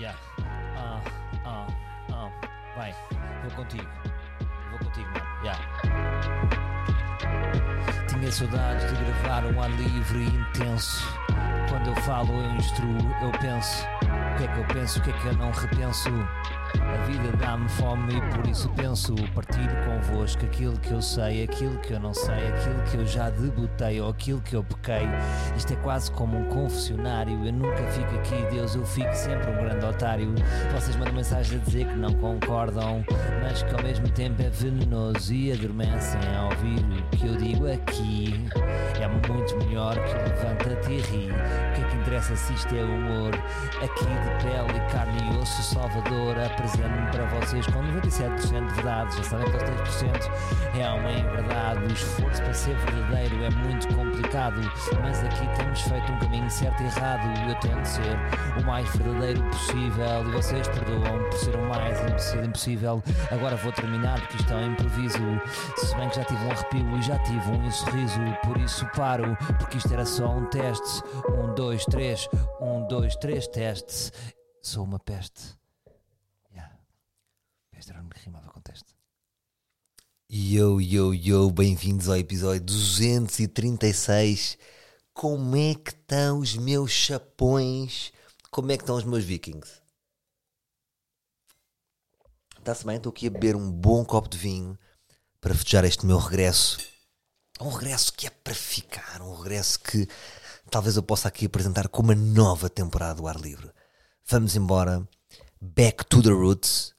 Yeah. Vai, vou contigo, mano. Yeah. Tinha saudades de gravar um ar livre e intenso. Quando eu falo, eu instruo, eu penso. O que é que eu penso, o que é que eu não repenso? A vida dá-me fome e por isso penso. Partilho convosco aquilo que eu sei, aquilo que eu não sei, aquilo que eu já debutei ou aquilo que eu pequei. Isto é quase como um confessionário. Eu nunca fico aqui, Deus, eu fico sempre um grande otário. Vocês mandam mensagem a dizer que não concordam, mas que ao mesmo tempo é venenoso e adormecem a ouvir o que eu digo aqui. É muito melhor que levanta-te e ri. O que é que interessa se isto é humor? Aqui de pele, carne e osso, Salvador. Apresento-me para vocês com 97% de verdade. Já sabem que os 3% é uma inverdade. O esforço para ser verdadeiro é muito complicado, mas aqui temos feito um caminho certo e errado. Eu tento ser o mais verdadeiro possível e vocês perdoam-me por ser o mais impossível. Agora vou terminar porque isto é um improviso, se bem que já tive um arrepio e já tive um sorriso. Por isso paro, porque isto era só um teste. 1, 2, 3, 1, 2, 3, teste. Sou uma peste. Este era o que rimava com teste. Yo, bem-vindos ao episódio 236. Como é que estão os meus chapões? Como é que estão os meus vikings? Está-se bem? Estou aqui a beber um bom copo de vinho para festejar este meu regresso. Um regresso que é para ficar, um regresso que talvez eu possa aqui apresentar como uma nova temporada do Ar Livre. Vamos embora, back to the roots.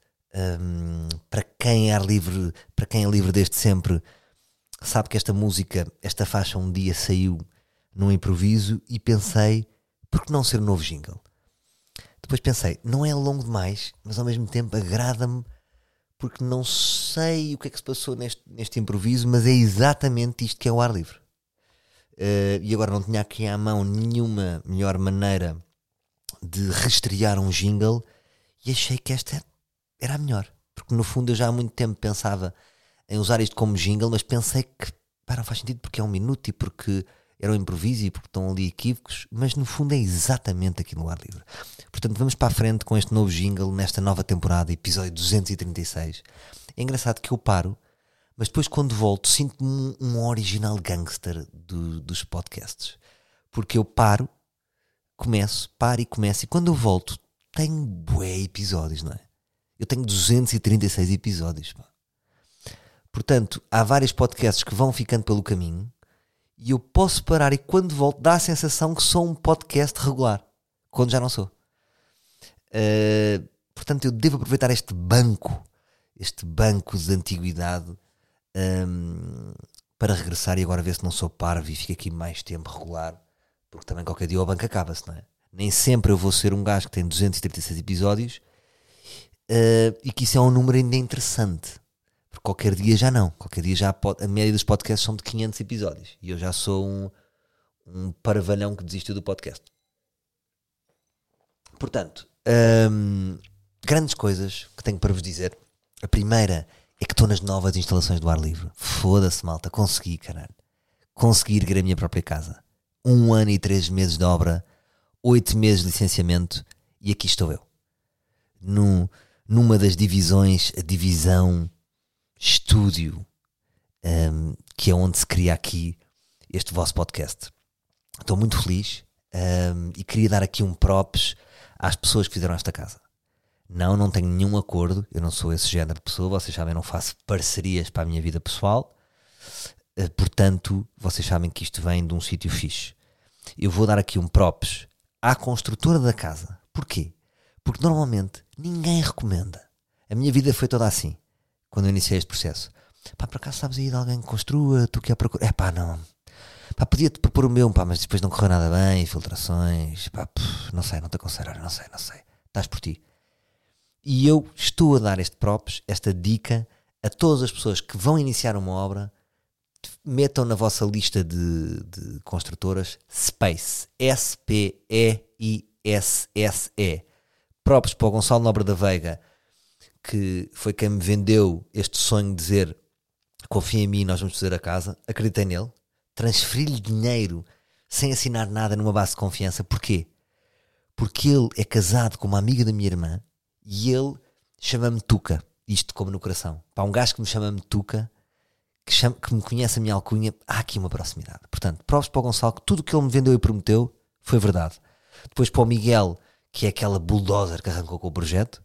Para quem é livre, para quem é livre desde sempre, sabe que esta música, esta faixa um dia saiu num improviso e pensei, por que não ser um novo jingle? Depois pensei, não é longo demais, mas ao mesmo tempo agrada-me, porque não sei o que é que se passou neste improviso, mas é exatamente isto que é o Ar Livre. E agora não tinha aqui à mão nenhuma melhor maneira de restrear um jingle e achei que esta era a melhor, porque no fundo eu já há muito tempo pensava em usar isto como jingle, mas pensei que não faz sentido porque é um minuto e porque era um improviso e porque estão ali equívocos, mas no fundo é exatamente aqui no Ar Livre. Portanto, vamos para a frente com este novo jingle, nesta nova temporada, episódio 236. É engraçado que eu paro, mas depois quando volto sinto-me um original gangster dos podcasts, porque eu paro e começo, e quando eu volto tenho bué episódios, não é? Eu tenho 236 episódios, pá. Portanto, há vários podcasts que vão ficando pelo caminho e eu posso parar e quando volto dá a sensação que sou um podcast regular, quando já não sou. Portanto, eu devo aproveitar este banco de antiguidade para regressar e agora ver se não sou parvo e fico aqui mais tempo regular, porque também qualquer dia o banco acaba-se, não é? Nem sempre eu vou ser um gajo que tem 236 episódios. E que isso é um número ainda interessante, porque qualquer dia já não, qualquer dia já a média dos podcasts são de 500 episódios e eu já sou um parvalhão que desistiu do podcast. Portanto, grandes coisas que tenho para vos dizer. A primeira é que estou nas novas instalações do Ar Livre. Foda-se, malta, consegui, caralho. Consegui erguer a minha própria casa. 1 ano e 3 meses de obra, 8 meses de licenciamento e aqui estou eu. Numa das divisões, a divisão estúdio, que é onde se cria aqui este vosso podcast. Estou muito feliz e queria dar aqui um props às pessoas que fizeram esta casa. Não tenho nenhum acordo, eu não sou esse género de pessoa, vocês sabem, não faço parcerias para a minha vida pessoal, portanto, vocês sabem que isto vem de um sítio fixe. Eu vou dar aqui um props à construtora da casa. Porquê? Porque normalmente ninguém recomenda. A minha vida foi toda assim, quando eu iniciei este processo. Pá, por acaso sabes aí de alguém que construa, tu que a procurar? É pá, não. Pá, podia-te propor o meu, pá, mas depois não correu nada bem, infiltrações, pá, não te aconselho, não sei. Estás por ti. E eu estou a dar este props, esta dica, a todas as pessoas que vão iniciar uma obra, metam na vossa lista de construtoras Speisse. S-P-E-I-S-S-E. Próprios para o Gonçalo Nobre da Veiga, que foi quem me vendeu este sonho de dizer, confia em mim, nós vamos fazer a casa. Acreditei nele, transferi-lhe dinheiro sem assinar nada numa base de confiança. Porquê? porque ele é casado com uma amiga da minha irmã e ele chama-me Tuca, isto como no coração. Pá, um gajo que me chama-me Tuca, que me conhece a minha alcunha, há aqui uma proximidade. Portanto, provas para o Gonçalo que tudo o que ele me vendeu e prometeu foi verdade. Depois para o Miguel, que é aquela bulldozer que arrancou com o projeto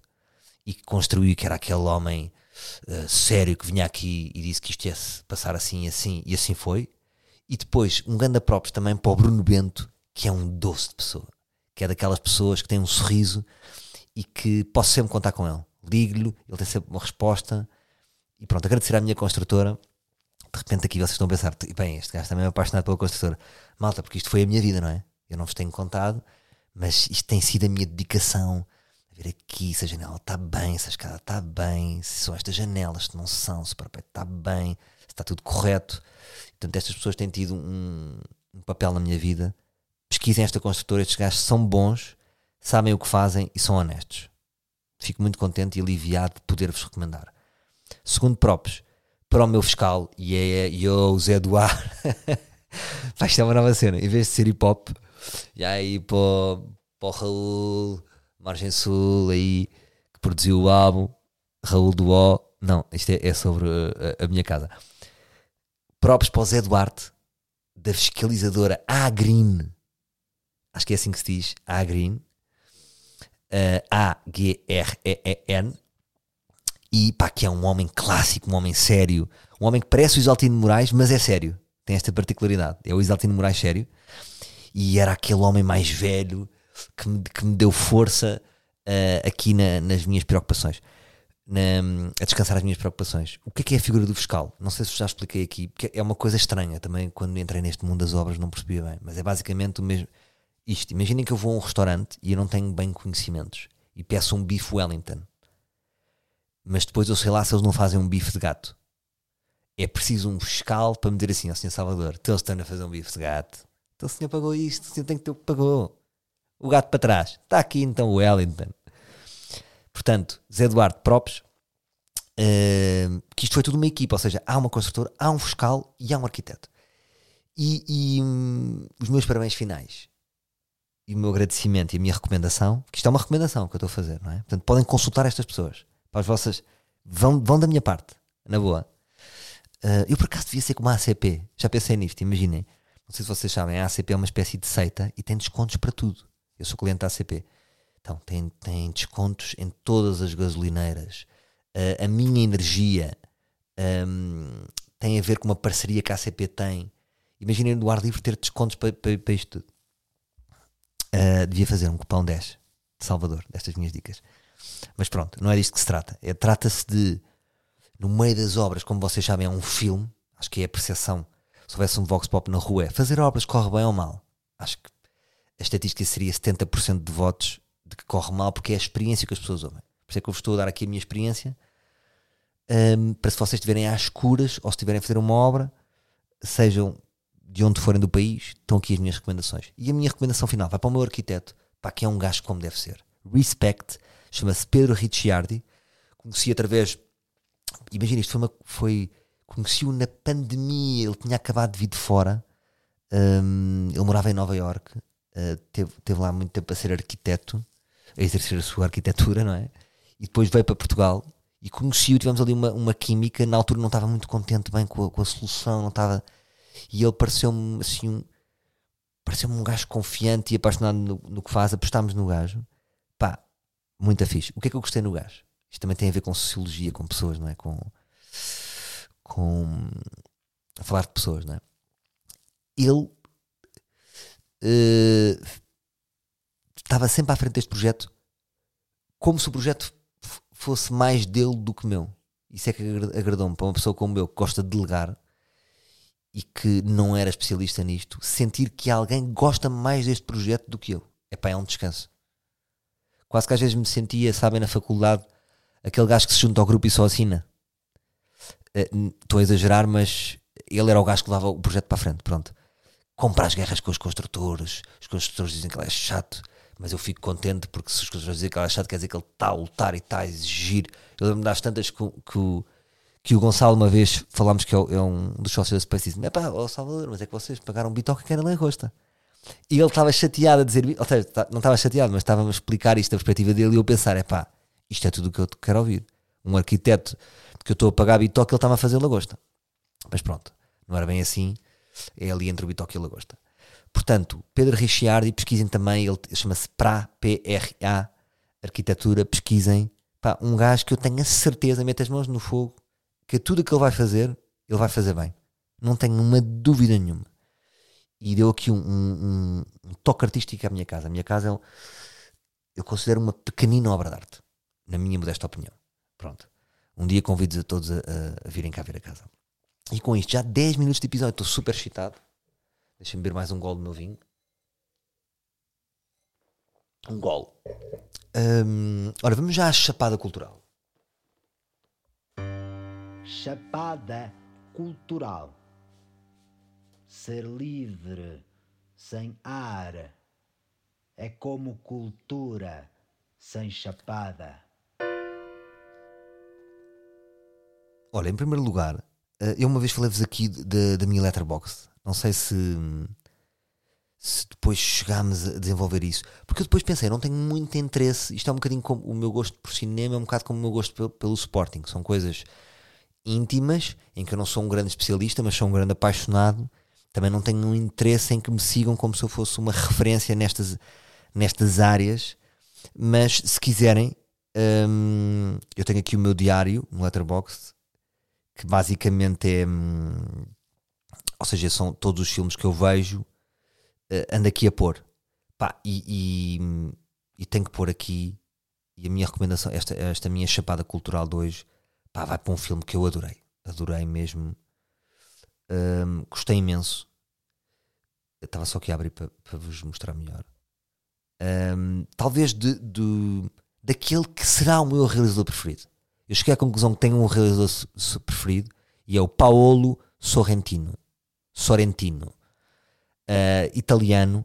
e que construiu, que era aquele homem sério que vinha aqui e disse que isto ia passar assim e assim, e assim foi. E depois um ganda props também para o Bruno Bento, que é um doce de pessoa, que é daquelas pessoas que tem um sorriso e que posso sempre contar com ele, ligo-lhe, ele tem sempre uma resposta. E pronto, agradecer à minha construtora. De repente aqui vocês estão a pensar, bem, este gajo também é apaixonado pela construtora, malta, porque isto foi a minha vida, não é? Eu não vos tenho contado, mas isto tem sido a minha dedicação. Ver aqui se a janela está bem, se a escada está bem, se são estas janelas, se não são, se o parapeito está bem, se está tudo correto. Portanto, estas pessoas têm tido um papel na minha vida. Pesquisem esta construtora, estes gajos são bons, sabem o que fazem e são honestos. Fico muito contente e aliviado de poder-vos recomendar. Segundo props, para o meu fiscal, yo, Zé Duarte, vai estar uma nova cena, em vez de ser hip-hop, e aí para o Raul... Margem Sul, aí, que produziu o álbum, Raul do O. Não, isto é sobre a minha casa. Props para o Zé Duarte, da fiscalizadora Agreen. Acho que é assim que se diz, Agreen. A-G-R-E-E-N. E pá, que é um homem clássico, um homem sério. Um homem que parece o Isaltino Moraes, mas é sério. Tem esta particularidade. É o Isaltino Moraes sério. E era aquele homem mais velho que me deu força aqui nas minhas preocupações, a descansar as minhas preocupações. O que é a figura do fiscal? Não sei se já expliquei aqui, porque é uma coisa estranha também. Quando entrei neste mundo das obras não percebia bem, mas é basicamente o mesmo. Isto, imaginem que eu vou a um restaurante e eu não tenho bem conhecimentos e peço um bife Wellington, mas depois eu sei lá se eles não fazem um bife de gato. É preciso um fiscal para me dizer assim: ó senhor Salvador, eles estão a fazer um bife de gato, então o senhor pagou isto, o senhor tem que ter o que pagou. O gato para trás. Está aqui então o Wellington. Portanto, Zé Duarte, props. Que isto foi tudo uma equipa. Ou seja, há uma construtora, há um fiscal e há um arquiteto. E os meus parabéns finais. E o meu agradecimento e a minha recomendação. Que isto é uma recomendação que eu estou a fazer, não é? Portanto, podem consultar estas pessoas. Para as vossas... Vão da minha parte. Na boa. Eu por acaso devia ser como a ACP. Já pensei nisto, imaginem. Não sei se vocês sabem, a ACP é uma espécie de seita e tem descontos para tudo. Eu sou cliente da ACP. Então, tem descontos em todas as gasolineiras. A minha energia tem a ver com uma parceria que a ACP tem. Imaginem no ar livre ter descontos para isto tudo. Devia fazer um cupão 10 de Salvador, destas minhas dicas. Mas pronto, não é disto que se trata. Trata-se de, no meio das obras, como vocês sabem, é um filme. Acho que é a percepção. Se houvesse um vox pop na rua, é fazer obras corre bem ou mal. Acho que a estatística seria 70% de votos de que corre mal, porque é a experiência que as pessoas ouvem. Por isso é que eu vos estou a dar aqui a minha experiência, para se vocês estiverem às escuras ou se estiverem a fazer uma obra, sejam de onde forem do país, estão aqui as minhas recomendações. E a minha recomendação final vai para o meu arquiteto, para que é um gajo como deve ser. Respect, chama-se Pedro Ricciardi. Conheci através... Imagina, isto foi conheci-o na pandemia, ele tinha acabado de vir de fora, ele morava em Nova Iorque, teve lá muito tempo a ser arquiteto, a exercer a sua arquitetura, não é? E depois veio para Portugal e conheci-o, tivemos ali uma química. Na altura não estava muito contente bem com a solução, não estava, e ele pareceu-me assim, pareceu-me um gajo confiante e apaixonado no que faz. Apostámos no gajo, pá, muito fixe. O que é que eu gostei no gajo? Isto também tem a ver com sociologia, com pessoas, não é? Com a falar de pessoas, não é? Ele estava sempre à frente deste projeto, como se o projeto fosse mais dele do que meu. Isso é que agradou-me. Para uma pessoa como eu, que gosta de delegar e que não era especialista nisto, sentir que alguém gosta mais deste projeto do que eu, epá, é um descanso. Quase que às vezes me sentia, sabem, na faculdade, aquele gajo que se junta ao grupo e só assina. Estou a exagerar, mas ele era o gajo que levava o projeto para a frente. Pronto, comprar as guerras com os construtores dizem que ele é chato, mas eu fico contente porque se os construtores dizem que ele é chato, quer dizer que ele está a lutar e está a exigir. Eu lembro-me das tantas que o Gonçalo, uma vez falámos, que é um dos sócios da Speisse, disse-me: pá, ó Salvador, mas é que vocês pagaram bitoca que era lá em Rosta. E ele estava chateado a dizer-me, ou seja, não estava chateado, mas estava a explicar isto da perspectiva dele e eu a pensar, epá, isto é tudo o que eu quero ouvir. Um arquiteto que eu estou a pagar bitoque, ele estava a fazer lagosta. Mas pronto, não era bem assim, é ali entre o bitoque e a lagosta. Portanto, Pedro Ricciardi, pesquisem também, ele chama-se PRA, PRA, arquitetura, pesquisem. Pá, um gajo que eu tenho a certeza, mete as mãos no fogo, que tudo o que ele vai fazer bem. Não tenho uma dúvida nenhuma. E deu aqui um toque artístico à minha casa. A minha casa eu considero uma pequenina obra de arte, na minha modesta opinião. Pronto. Um dia convido-vos a todos a virem cá ver a casa. E com isto, já 10 minutos de episódio, estou super excitado. Deixa-me beber mais um gol do meu vinho. Um gol. Ora, vamos já à chapada cultural. Chapada cultural. Ser livre, sem ar, é como cultura sem chapada. Olha, em primeiro lugar, eu uma vez falei-vos aqui da minha letterbox. Não sei se depois chegámos a desenvolver isso. Porque eu depois pensei, não tenho muito interesse. Isto é um bocadinho como o meu gosto por cinema, é um bocado como o meu gosto pelo Sporting. São coisas íntimas, em que eu não sou um grande especialista, mas sou um grande apaixonado. Também não tenho um interesse em que me sigam como se eu fosse uma referência nestas áreas. Mas se quiserem, eu tenho aqui o meu diário, no Letterboxd, que basicamente é... ou seja, são todos os filmes que eu vejo, ando aqui a pôr. Pá, e tenho que pôr aqui, e a minha recomendação, esta minha chapada cultural de hoje, pá, vai para um filme que eu adorei. Adorei mesmo. Gostei imenso. Eu estava só aqui a abrir para vos mostrar melhor. Talvez daquele que será o meu realizador preferido. Eu cheguei à conclusão que tenho um realizador preferido, e é o Paolo Sorrentino, italiano.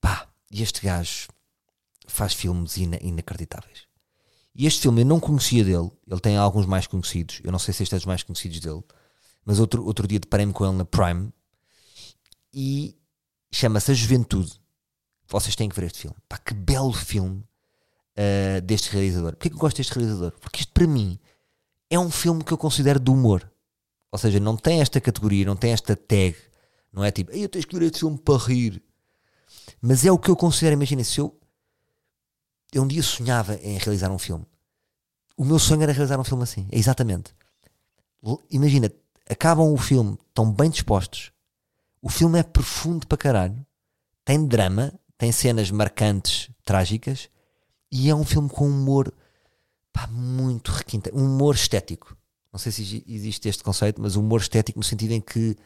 Pá, e este gajo faz filmes inacreditáveis. E este filme eu não conhecia dele, ele tem alguns mais conhecidos, eu não sei se este é dos mais conhecidos dele, mas outro dia deparei-me com ele na Prime, e chama-se A Juventude. Vocês têm que ver este filme. Pá, que belo filme deste realizador. Porquê que eu gosto deste realizador? Porque isto para mim é um filme que eu considero de humor. Ou seja, não tem esta categoria, não tem esta tag. Não é tipo, eu tenho que ver este filme para rir. Mas é o que eu considero, imagina, se eu um dia sonhava em realizar um filme. O meu sonho era realizar um filme assim, é exatamente. Imagina, acabam o filme, estão bem dispostos. O filme é profundo para caralho. Tem drama, tem cenas marcantes, trágicas. E é um filme com humor, pá, muito requintado. Um humor estético. Não sei se existe este conceito, mas o humor estético no sentido em que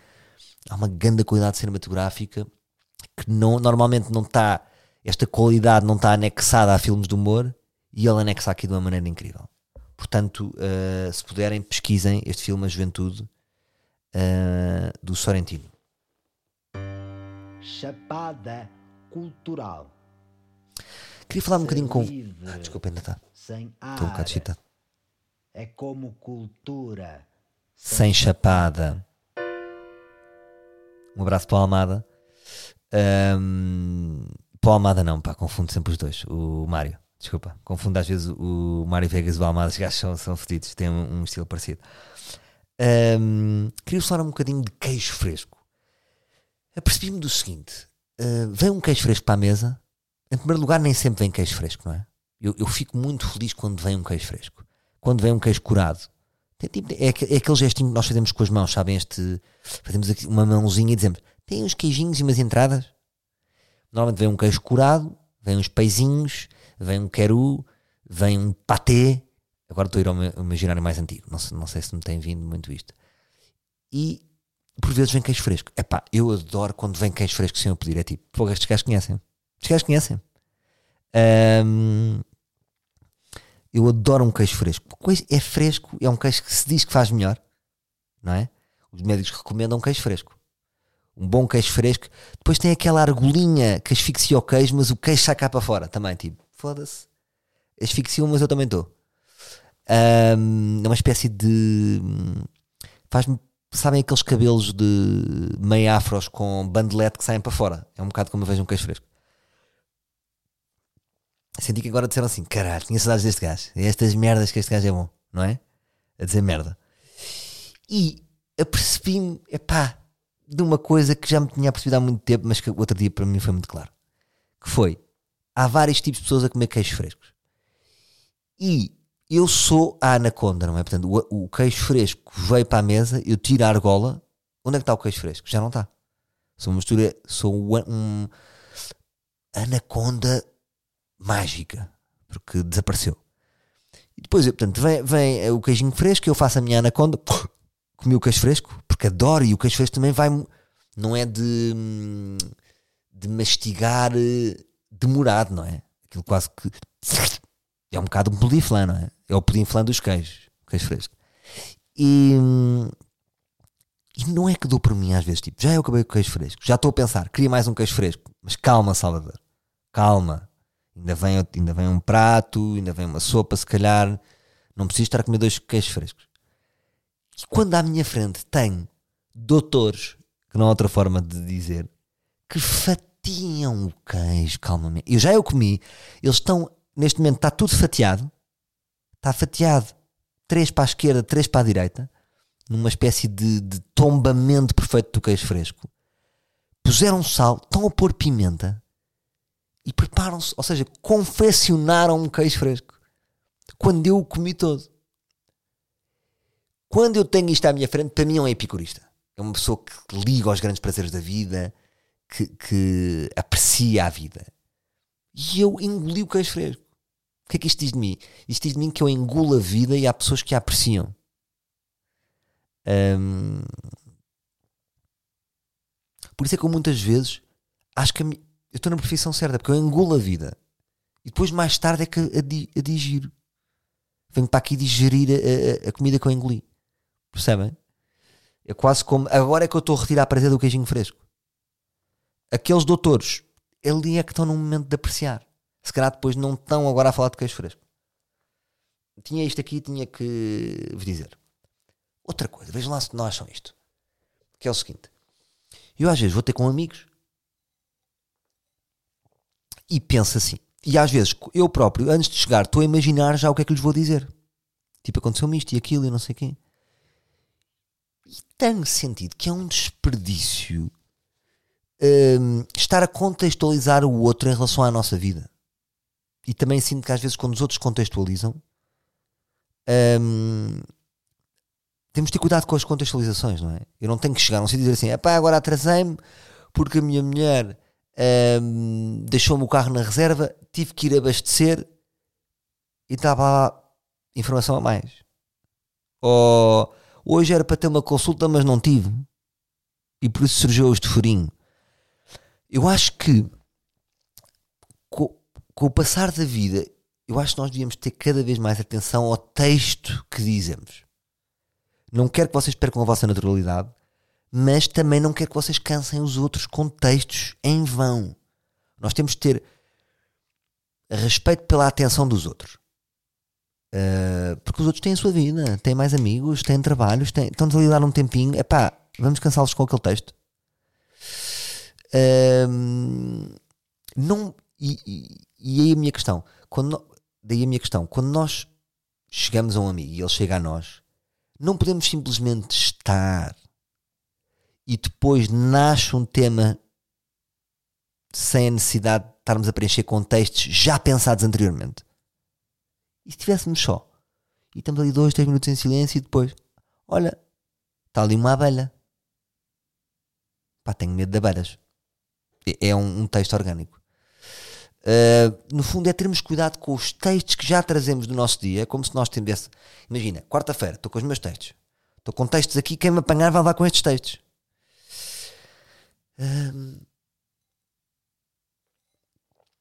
há uma grande qualidade cinematográfica que normalmente não está, esta qualidade não está anexada a filmes de humor, e ele anexa aqui de uma maneira incrível. Portanto, se puderem, pesquisem este filme A Juventude, do Sorrentino. Chapada cultural. Queria falar um bocadinho com... desculpa, ainda está. Estou um bocado excitado. É como cultura sem chapada. Um abraço para o Almada. Para o Almada não, pá, confundo sempre os dois. O Mário, desculpa. Confundo às vezes o Mário Vegas e o Almada. Os gajos são fedidos, têm um estilo parecido. Queria falar um bocadinho de queijo fresco. Apercebi-me do seguinte. Vem um queijo fresco para a mesa. Em primeiro lugar, nem sempre vem queijo fresco, não é? Eu fico muito feliz quando vem um queijo fresco. Quando vem um queijo curado, é aquele gestinho que nós fazemos com as mãos, sabem? Fazemos aqui uma mãozinha e dizemos: tem uns queijinhos e umas entradas. Normalmente vem um queijo curado, vem uns peizinhos, vem um queru, vem um paté. Agora estou a ir ao meu imaginário mais antigo, não sei se me tem vindo muito isto. E por vezes vem queijo fresco. Epá, eu adoro quando vem queijo fresco sem eu pedir. É tipo, pô, estes gajos conhecem. Estes gajos conhecem. Eu adoro um queijo fresco. É fresco, é um queijo que se diz que faz melhor, não é? Os médicos recomendam um queijo fresco. Um bom queijo fresco. Depois tem aquela argolinha que asfixia o queijo, mas o queijo sai cá para fora também. Tipo, foda-se. Asfixia, mas eu também estou. É uma espécie de... faz-me sabem aqueles cabelos de meio afros com bandelete que saem para fora? É um bocado como eu vejo um queijo fresco. Senti que agora disseram assim, caralho, tinha saudades deste gajo. É estas merdas que este gajo é bom, não é? A dizer merda. E apercebi-me, epá, de uma coisa que já me tinha apercebido há muito tempo, mas que o outro dia para mim foi muito claro. Que foi, há vários tipos de pessoas a comer queijos frescos. E eu sou a anaconda, não é? Portanto, o queijo fresco veio para a mesa, eu tiro a argola, onde é que está o queijo fresco? Já não está. Sou uma mistura, sou um anaconda mágica, porque desapareceu. E depois, portanto, vem o queijinho fresco, eu faço a minha anaconda, comi o queijo fresco, porque adoro, e o queijo fresco também vai, não é de mastigar demorado, não é? Aquilo quase que é um bocado um pudim flan, não é? É o pudim flan dos queijos, queijo fresco. E não é que dou por mim às vezes, tipo, já eu acabei com o queijo fresco, já estou a pensar, queria mais um queijo fresco, mas calma, Salvador, calma. Ainda vem um prato, ainda vem uma sopa, se calhar. Não preciso estar a comer dois queijos frescos. E quando à minha frente tenho doutores, que não há outra forma de dizer, que fatiam o queijo calmamente. Eu comi, eles estão, neste momento está tudo fatiado. Está fatiado 3 para a esquerda, 3 para a direita, numa espécie de tombamento perfeito do queijo fresco. Puseram sal, estão a pôr pimenta. E preparam-se, ou seja, confeccionaram um queijo fresco. Quando eu o comi todo. Quando eu tenho isto à minha frente, para mim é um epicurista. É uma pessoa que liga aos grandes prazeres da vida, que aprecia a vida. E eu engoli o queijo fresco. O que é que isto diz de mim? Isto diz de mim que eu engulo a vida e há pessoas que a apreciam. Por isso é que eu muitas vezes acho que eu estou na profissão certa, porque eu engulo a vida. E depois mais tarde é que a digiro. Venho para aqui digerir a comida que eu engoli. Percebem? É quase como, agora é que eu estou a retirar a prazer do queijinho fresco. Aqueles doutores, ali é que estão num momento de apreciar. Se calhar depois não estão agora a falar de queijo fresco. Tinha isto aqui, tinha que vos dizer. Outra coisa, vejam lá se não acham isto. Que é o seguinte. Eu às vezes vou ter com amigos e penso assim, e às vezes eu próprio, antes de chegar, estou a imaginar já o que é que lhes vou dizer, tipo, aconteceu-me isto e aquilo e não sei o quê, e tenho sentido que é um desperdício estar a contextualizar o outro em relação à nossa vida. E também sinto que às vezes quando os outros contextualizam, temos de ter cuidado com as contextualizações, não é? Eu não tenho que chegar, não sei dizer assim, pá, agora atrasei-me porque a minha mulher deixou-me o carro na reserva, tive que ir abastecer e estava lá informação a mais. Ou hoje era para ter uma consulta, mas não tive, e por isso surgiu este furinho. Eu acho que com o passar da vida, eu acho que nós devíamos ter cada vez mais atenção ao texto que dizemos. Não quero que vocês percam a vossa naturalidade, mas também não quero que vocês cansem os outros com textos em vão. Nós temos de ter respeito pela atenção dos outros. Porque os outros têm a sua vida, têm mais amigos, têm trabalhos, estão-nos a lidar um tempinho. Epá, vamos cansá-los com aquele texto. E aí a minha questão. Quando nós chegamos a um amigo e ele chega a nós, não podemos simplesmente estar... E depois nasce um tema sem a necessidade de estarmos a preencher contextos já pensados anteriormente. E se estivéssemos só? E estamos ali 2, 3 minutos em silêncio e depois, olha, está ali uma abelha. Pá, tenho medo de abelhas. É um texto orgânico. No fundo é termos cuidado com os textos que já trazemos do nosso dia, como se nós tivesse... Imagina, quarta-feira, estou com os meus textos. Estou com textos aqui, quem me apanhar vai lá com estes textos.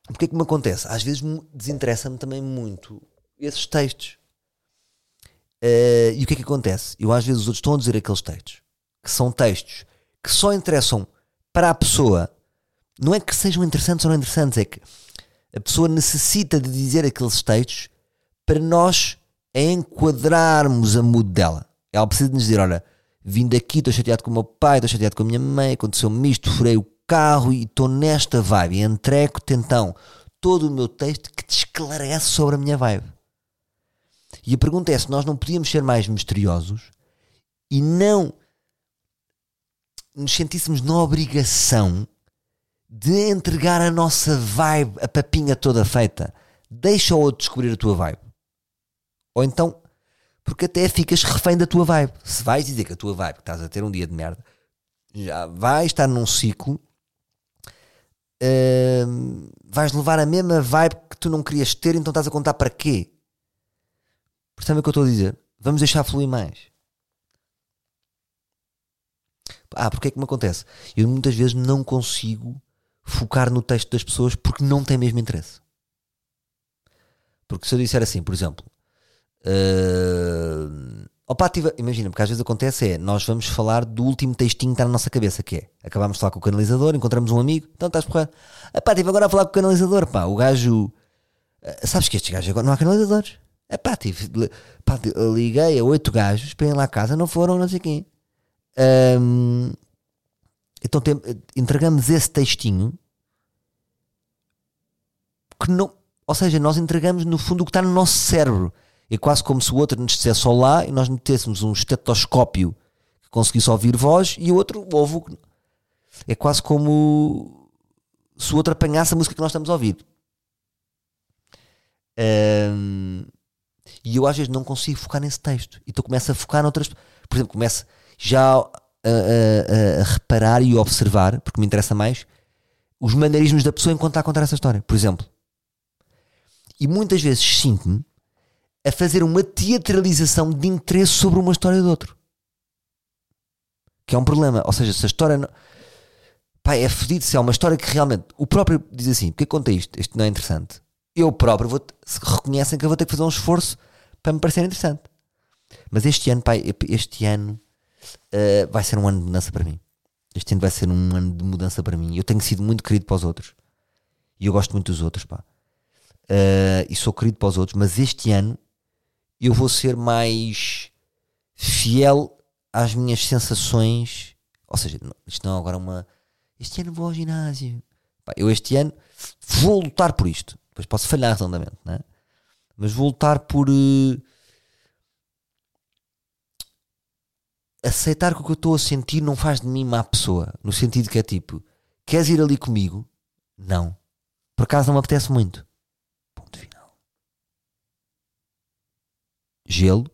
Porque é que me acontece? Às vezes desinteressa-me também muito esses textos. E o que é que acontece? Eu às vezes os outros estão a dizer aqueles textos que são textos que só interessam para a pessoa. Não é que sejam interessantes ou não interessantes, é que a pessoa necessita de dizer aqueles textos para nós enquadrarmos a mood dela. Ela precisa de nos dizer, olha, vim daqui, estou chateado com o meu pai, estou chateado com a minha mãe, aconteceu-me isto, furei o carro e estou nesta vibe, entrego-te então todo o meu texto que te esclarece sobre a minha vibe. E a pergunta é se nós não podíamos ser mais misteriosos e não nos sentíssemos na obrigação de entregar a nossa vibe, a papinha toda feita. Deixa o outro descobrir a tua vibe. Ou então, porque até ficas refém da tua vibe. Se vais dizer que a tua vibe, que estás a ter um dia de merda, já vais estar num ciclo, vais levar a mesma vibe que tu não querias ter, então estás a contar para quê? Percebem o que eu estou a dizer? Vamos deixar fluir mais. Porque é que me acontece? Eu muitas vezes não consigo focar no texto das pessoas porque não tem mesmo interesse. Porque se eu disser assim, por exemplo, imagina, porque às vezes acontece nós vamos falar do último textinho que está na nossa cabeça, que é, acabámos de falar com o canalizador, encontramos um amigo, então estás porra, estive agora a falar com o canalizador, o gajo, sabes que estes gajos agora não há canalizadores, liguei a 8 gajos para ir lá a casa, não foram, não sei quem. Então entregamos esse textinho que não, ou seja, nós entregamos no fundo o que está no nosso cérebro. É quase como se o outro nos dissesse olá e nós metêssemos um estetoscópio que conseguisse ouvir voz e o outro ouve. É quase como se o outro apanhasse a música que nós estamos a ouvir. E eu às vezes não consigo focar nesse texto, então começo a focar noutras, por exemplo, começo já a reparar e observar, porque me interessa mais os maneirismos da pessoa enquanto está a contar essa história, por exemplo. E muitas vezes sinto-me a fazer uma teatralização de interesse sobre uma história do outro, que é um problema. Ou seja, se a história não... é fedido, se é uma história que realmente o próprio diz assim, porque conta isto, isto não é interessante, eu próprio vou, se reconhecem que eu vou ter que fazer um esforço para me parecer interessante. Mas este ano, vai ser um ano de mudança para mim. Este ano vai ser um ano de mudança para mim. Eu tenho sido muito querido para os outros e eu gosto muito dos outros, e sou querido para os outros, mas este ano eu vou ser mais fiel às minhas sensações. Ou seja, isto não é agora uma... Este ano vou ao ginásio, eu este ano vou lutar por isto. Depois posso falhar redondamente, não é? Mas vou lutar por... aceitar que o que eu estou a sentir não faz de mim má pessoa, no sentido que é tipo, queres ir ali comigo? Não, por acaso não me apetece muito, ponto final, gelo.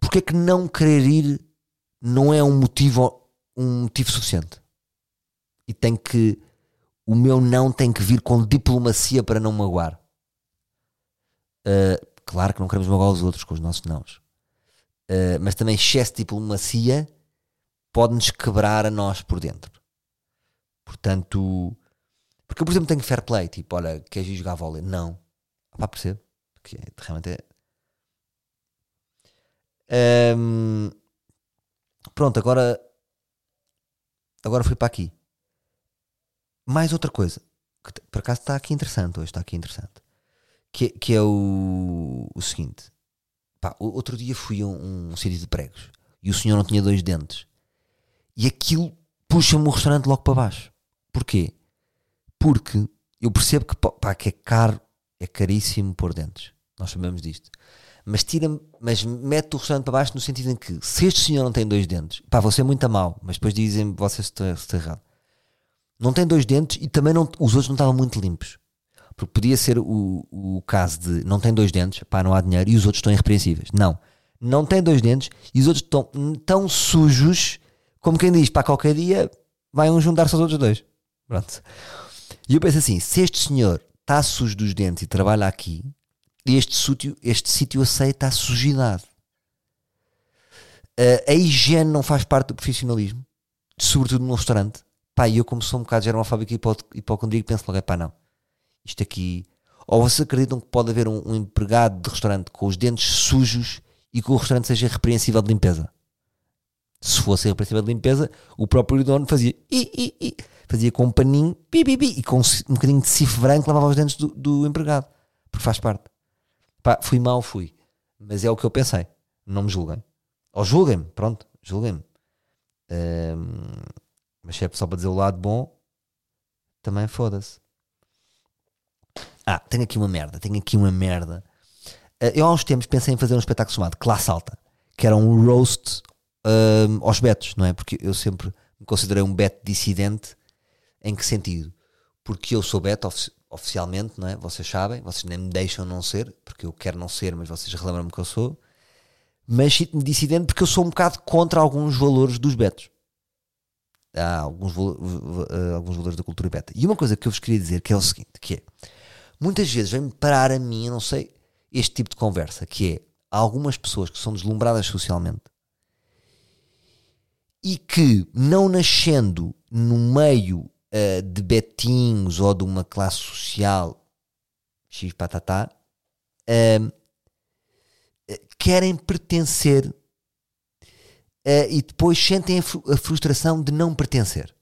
Porque é que não querer ir não é um motivo suficiente, e tem que, o meu não tem que vir com diplomacia para não magoar. Claro que não queremos magoar os outros com os nossos nãos. Mas também excesso de diplomacia pode-nos quebrar a nós por dentro. Portanto, porque eu, por exemplo, tenho fair play, tipo, olha, queres ir jogar vôlei? Não. Percebo? Porque realmente é... Pronto, agora fui para aqui. Mais outra coisa, que por acaso está aqui interessante, hoje está aqui interessante, que é o seguinte... outro dia fui a um sítio de pregos e o senhor não tinha 2 dentes e aquilo puxa-me o restaurante logo para baixo. Porquê? Porque eu percebo que é caro, é caríssimo pôr dentes, nós sabemos disto, mas mete o restaurante para baixo no sentido em que, se este senhor não tem 2 dentes, você é muito mal, mas depois dizem-me vocês estão errado, não tem 2 dentes, e também os outros não estavam muito limpos. Porque podia ser o caso de não tem 2 dentes, não há dinheiro, e os outros estão irrepreensíveis. Não tem 2 dentes e os outros estão tão sujos como quem diz, qualquer dia vai um juntar-se aos outros 2. Pronto. E eu penso assim, se este senhor está sujo dos dentes e trabalha aqui, este sítio aceita a sujidade. A higiene não faz parte do profissionalismo, sobretudo num restaurante. E eu, como sou um bocado germofóbico e hipocondríaco, penso logo, não. Isto aqui, ou vocês acreditam que pode haver um empregado de restaurante com os dentes sujos e que o restaurante seja repreensível de limpeza? Se fosse repreensível de limpeza, o próprio dono fazia fazia com um paninho e com um bocadinho de cifre branco lavava os dentes do empregado, porque faz parte. Fui mal, mas é o que eu pensei, não me julguem. Ou julguem-me, pronto, julguem-me. Mas se é só para dizer o lado bom, também foda-se. Ah, tenho aqui uma merda, eu há uns tempos pensei em fazer um espetáculo chamado Classe Alta, que era um roast aos betos, não é? Porque eu sempre me considerei um beto dissidente. Em que sentido? Porque eu sou beto oficialmente, não é? Vocês sabem, vocês nem me deixam não ser, porque eu quero não ser, mas vocês relembram-me que eu sou. Mas sinto-me dissidente porque eu sou um bocado contra alguns valores dos betos. Há alguns valores da cultura beta. E uma coisa que eu vos queria dizer, que é o seguinte, que é, muitas vezes vem-me parar a mim, eu não sei, este tipo de conversa, que é, há algumas pessoas que são deslumbradas socialmente e que, não nascendo no meio de betinhos ou de uma classe social x patatá, querem pertencer e depois sentem a frustração de não pertencer.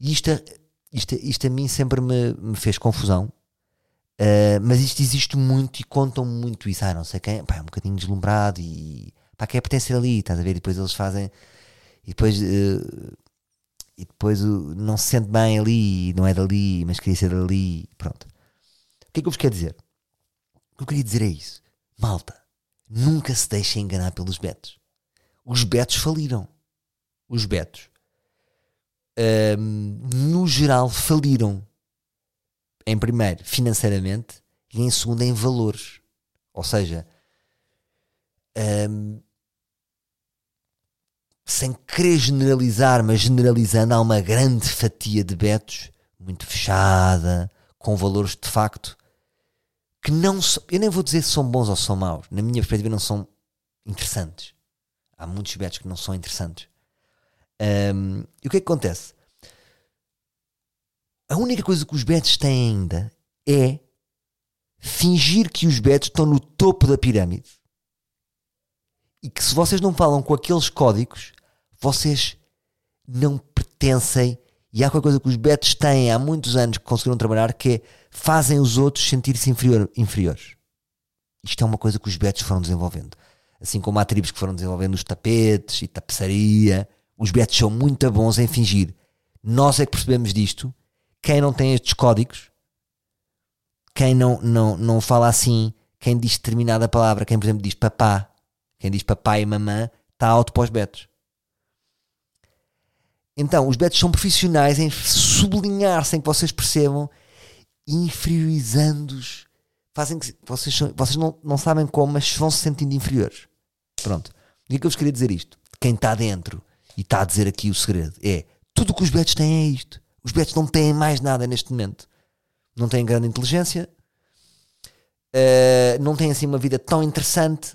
E isto a mim sempre me fez confusão, mas isto existe muito e contam muito isso. Ah, não sei quem, pá, é um bocadinho deslumbrado e pá, quer pertencer ali, estás a ver? E depois eles fazem e depois... não se sente bem ali, não é dali, mas queria ser dali, pronto. O que é que eu vos quero dizer? O que eu queria dizer é isso. Malta, nunca se deixem enganar pelos betos. Os betos faliram. Os betos, no geral, faliram. Em primeiro, financeiramente, e em segundo, em valores. Ou seja... sem querer generalizar, mas generalizando, há uma grande fatia de betos, muito fechada, com valores de facto, que não são, eu nem vou dizer se são bons ou são maus, na minha perspectiva não são interessantes. Há muitos betos que não são interessantes. E o que é que acontece? A única coisa que os betos têm ainda é fingir que os betos estão no topo da pirâmide. E que se vocês não falam com aqueles códigos, vocês não pertencem. E há qualquer coisa que os betos têm há muitos anos que conseguiram trabalhar, que é, fazem os outros sentir-se inferiores. Isto é uma coisa que os betos foram desenvolvendo. Assim como há tribos que foram desenvolvendo os tapetes e tapeçaria, os betos são muito bons em fingir. Nós é que percebemos disto. Quem não tem estes códigos, quem não fala assim, quem diz determinada palavra, quem por exemplo diz papá, quem diz papai e mamã, está alto para os betos. Então, os betos são profissionais em sublinhar, sem que vocês percebam, inferiorizando-os. Fazem que vocês não sabem como, mas vão se sentindo inferiores. Pronto. E é que eu vos queria dizer isto. Quem está dentro e está a dizer aqui o segredo é, tudo o que os betos têm é isto. Os betos não têm mais nada neste momento. Não têm grande inteligência. Não têm assim uma vida tão interessante.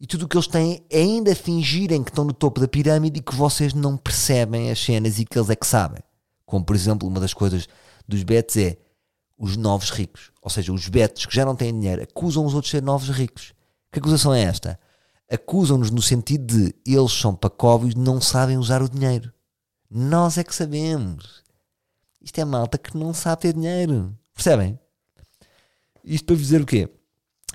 E tudo o que eles têm é ainda fingirem que estão no topo da pirâmide e que vocês não percebem as cenas e que eles é que sabem. Como, por exemplo, uma das coisas dos betos é os novos ricos. Ou seja, os betos que já não têm dinheiro acusam os outros de ser novos ricos. Que acusação é esta? Acusam-nos no sentido de eles são pacóvios, não sabem usar o dinheiro. Nós é que sabemos. Isto é malta que não sabe ter dinheiro. Percebem? Isto para vos dizer o quê?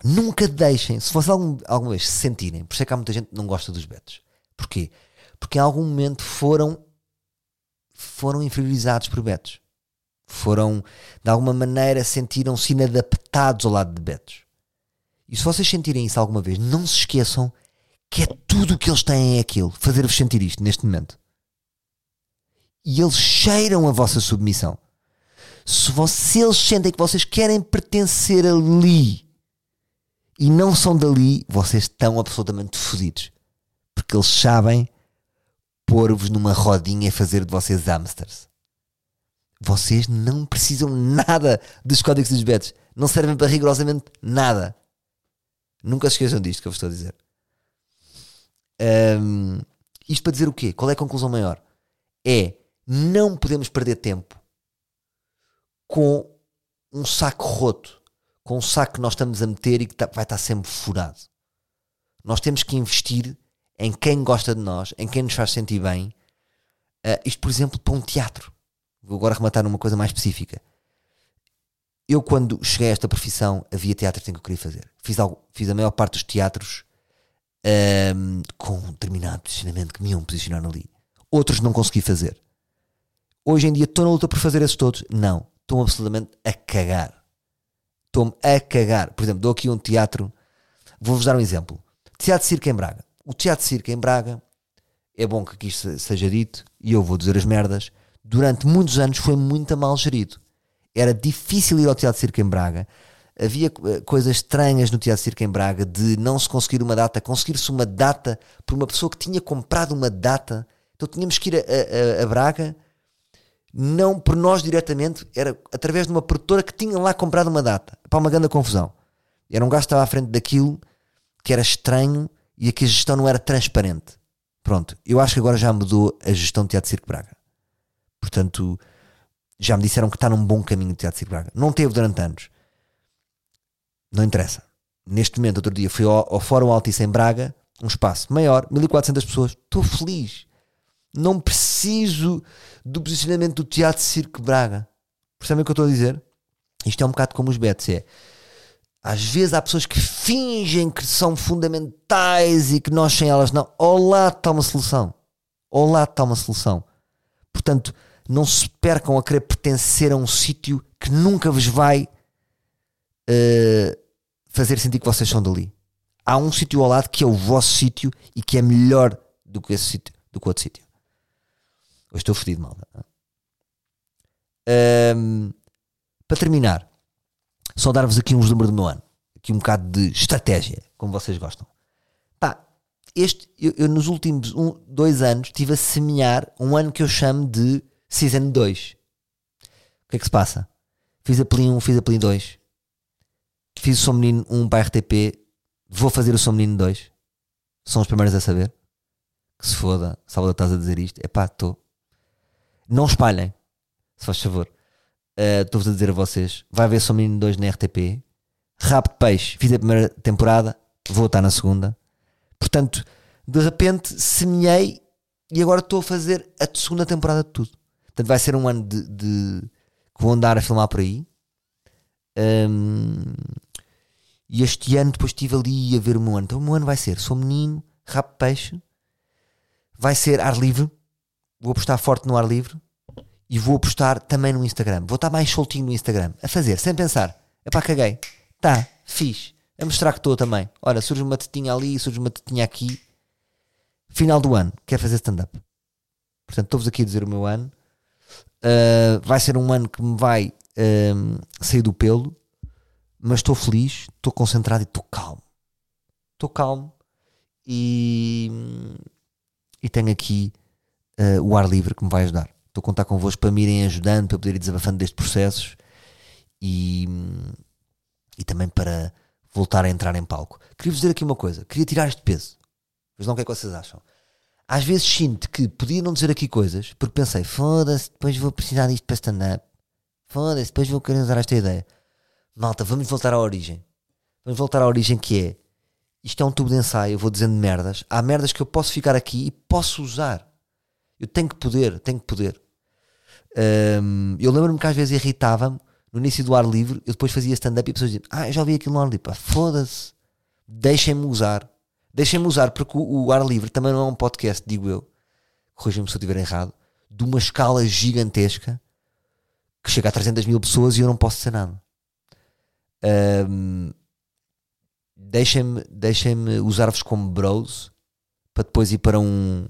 Nunca deixem, se vocês alguma vez se sentirem, por isso é que há muita gente que não gosta dos betos. Porquê? Porque em algum momento foram inferiorizados por betos. Foram, de alguma maneira, sentiram-se inadaptados ao lado de betos. E se vocês sentirem isso alguma vez, não se esqueçam que é tudo o que eles têm é aquilo, fazer-vos sentir isto neste momento. E eles cheiram a vossa submissão. Se eles sentem que vocês querem pertencer ali, e não são dali, vocês estão absolutamente fodidos. Porque eles sabem pôr-vos numa rodinha e fazer de vocês hamsters. Vocês não precisam nada dos códigos dos betos. Não servem para rigorosamente nada. Nunca se esqueçam disto que eu vos estou a dizer. Isto para dizer o quê? Qual é a conclusão maior? É, não podemos perder tempo com um saco roto. Com o saco que nós estamos a meter e que vai estar sempre furado. Nós temos que investir em quem gosta de nós, em quem nos faz sentir bem. Isto, por exemplo, para um teatro. Vou agora rematar numa coisa mais específica. Eu, quando cheguei a esta profissão, havia teatro que eu queria fazer. Fiz a maior parte dos teatros com um determinado posicionamento que me iam posicionar ali. Outros não consegui fazer. Hoje em dia estou na luta por fazer esses todos? Não. Estou absolutamente a cagar. Estou-me a cagar. Por exemplo, dou aqui um teatro. Vou-vos dar um exemplo. Teatro de Circo em Braga. O Teatro de Circo em Braga, é bom que aqui seja dito, e eu vou dizer as merdas, durante muitos anos foi muito mal gerido. Era difícil ir ao Teatro de Circo em Braga. Havia coisas estranhas no Teatro de Circo em Braga, de não se conseguir uma data, conseguir-se uma data por uma pessoa que tinha comprado uma data. Então tínhamos que ir a Braga, não por nós diretamente, era através de uma produtora que tinha lá comprado uma data. Para uma grande confusão. Era um gajo que estava à frente daquilo, que era estranho e que a gestão não era transparente. Pronto, eu acho que agora já mudou a gestão do Teatro de Circo Braga. Portanto, já me disseram que está num bom caminho o Teatro de Circo Braga. Não teve durante anos. Não interessa. Neste momento, outro dia, fui ao Fórum Altice em Braga, um espaço maior, 1400 pessoas. Estou feliz. Não preciso do posicionamento do Teatro de Circo Braga. Percebem o que eu estou a dizer? Isto é um bocado como os betos, é... Às vezes há pessoas que fingem que são fundamentais e que nós sem elas não. Olá, está uma solução. Olá, está uma solução. Portanto, não se percam a querer pertencer a um sítio que nunca vos vai fazer sentir que vocês são dali. Há um sítio ao lado que é o vosso sítio e que é melhor do que esse sítio, do que outro sítio. Hoje estou fodido, malta. Para terminar, só dar-vos aqui uns números do meu ano. Aqui um bocado de estratégia, como vocês gostam. Pá, eu nos últimos 2 anos estive a semear um ano que eu chamo de Season 2. O que é que se passa? Fiz a Plin 1, fiz a Plin 2. Fiz o Sou Menino 1 para a RTP. Vou fazer o Sou Menino 2. São os primeiros a saber. Que se foda, Salvador, estás a dizer isto. É pá, estou. Não espalhem, se faz favor. Estou-vos a dizer a vocês, vai haver Sou Menino 2 na RTP. Rap de Peixe, fiz a primeira temporada, vou estar na segunda. Portanto, de repente semeei e agora estou a fazer a segunda temporada de tudo. Portanto, vai ser um ano de que vou andar a filmar por aí. E este ano depois estive ali a ver o meu ano. Então o meu ano vai ser Sou Menino, Rap de Peixe, vai ser ar livre. Vou apostar forte no ar livre. E vou apostar também no Instagram. Vou estar mais soltinho no Instagram. A fazer, sem pensar. Epá, caguei. Tá, fiz. A mostrar que estou também. Ora, surge uma tetinha ali, surge uma tetinha aqui. Final do ano. Quero fazer stand-up. Portanto, estou-vos aqui a dizer o meu ano. Vai ser um ano que me vai sair do pelo. Mas estou feliz, estou concentrado e estou calmo. Estou calmo. E tenho aqui o ar livre que me vai ajudar. Estou a contar convosco para me irem ajudando, para eu poder ir desabafando destes processos e também para voltar a entrar em palco. Queria-vos dizer aqui uma coisa, queria tirar este peso, mas não o que é que vocês acham. Às vezes sinto que podia não dizer aqui coisas, porque pensei, foda-se, depois vou precisar disto para stand-up, foda-se, depois vou querer usar esta ideia. Malta, vamos voltar à origem. Vamos voltar à origem que é, isto é um tubo de ensaio, eu vou dizendo merdas, há merdas que eu posso ficar aqui e posso usar. Eu tenho que poder. Eu lembro-me que às vezes irritava-me no início do ar livre. Eu depois fazia stand-up e pessoas diziam: ah, eu já ouvi aquilo no ar livre. Pá, foda-se, deixem-me usar, porque o ar livre também não é um podcast, digo eu, corrijam-me se eu estiver errado, de uma escala gigantesca que chega a 300 mil pessoas e eu não posso dizer nada. Deixem-me usar-vos como bros para depois ir para o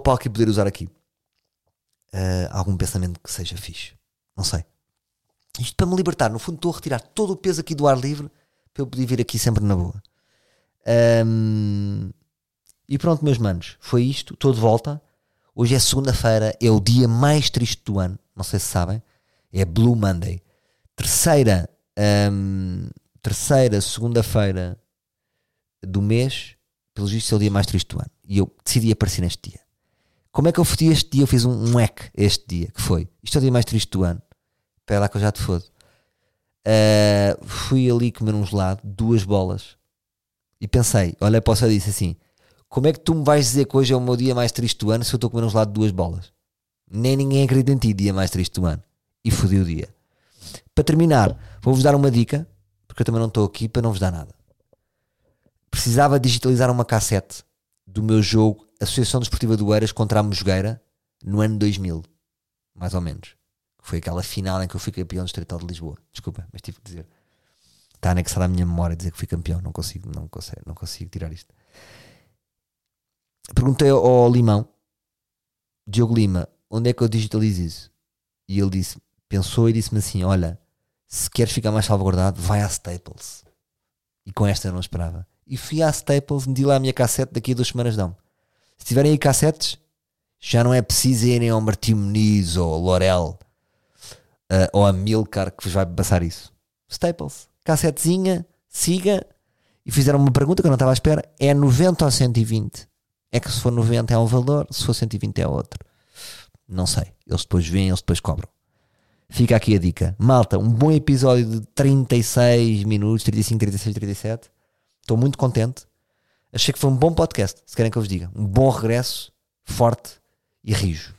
palco e poder usar aqui algum pensamento que seja fixe. Não sei. Isto para me libertar. No fundo estou a retirar todo o peso aqui do ar livre para eu poder vir aqui sempre na boa. E pronto, meus manos. Foi isto. Estou de volta. Hoje é segunda-feira. É o dia mais triste do ano. Não sei se sabem. É Blue Monday. Terceira segunda-feira do mês. Pelo visto é o dia mais triste do ano. E eu decidi aparecer neste dia. Como é que eu fodi este dia? Eu fiz um hack este dia, que foi: isto é o dia mais triste do ano. Espera lá que eu já te fodo. Fui ali comer um gelado, 2 bolas. E pensei, olha, posso eu disse assim: como é que tu me vais dizer que hoje é o meu dia mais triste do ano se eu estou a comer um gelado de 2 bolas? Nem ninguém acredita em ti, dia mais triste do ano. E fodi o dia. Para terminar, vou-vos dar uma dica, porque eu também não estou aqui para não vos dar nada. precisava digitalizar uma cassete do meu jogo Associação Desportiva do de Eiras contra a Mosgueira no ano 2000, mais ou menos. Foi aquela final em que eu fui campeão do Distrito de Lisboa. Desculpa, mas tive que dizer. Está anexada à minha memória dizer que fui campeão. Não consigo tirar isto. Perguntei ao Limão, Diogo Lima, onde é que eu digitalizo isso? E ele disse, pensou e disse-me assim, olha, se queres ficar mais salvaguardado, vai à Staples. E com esta eu não esperava. E fui à Staples, medi lá a minha cassete, daqui a 2 semanas dão. Se tiverem aí cassetes, já não é preciso irem ao Martim Muniz ou ao Lorel ou a Milcar que vos vai passar isso. Staples, cassetezinha, siga. E fizeram uma pergunta que eu não estava à espera, é 90 ou 120? É que se for 90 é um valor, se for 120 é outro. Não sei, eles depois veem, eles depois cobram. Fica aqui a dica. Malta, um bom episódio de 36 minutos, 35, 36, 37. Estou muito contente. Achei que foi um bom podcast, se querem que eu vos diga. Um bom regresso, forte e rijo.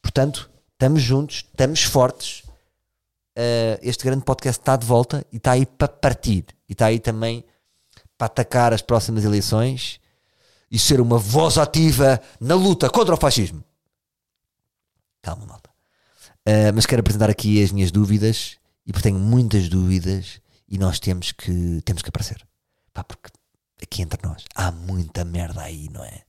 Portanto, estamos juntos, estamos fortes. Este grande podcast está de volta e está aí para partir. E está aí também para atacar as próximas eleições e ser uma voz ativa na luta contra o fascismo. Calma, malta. Mas quero apresentar aqui as minhas dúvidas, e porque tenho muitas dúvidas e nós temos que aparecer. Pá, porque aqui entre nós há muita merda aí, não é?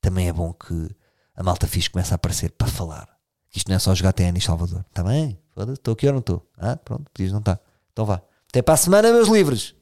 Também é bom que a malta fixe comece a aparecer para falar. Que isto não é só jogar TN em Salvador. Está bem? Foda-se, estou aqui ou não estou? Ah, pronto, podias não estar. Então vá. Até para a semana, meus livres!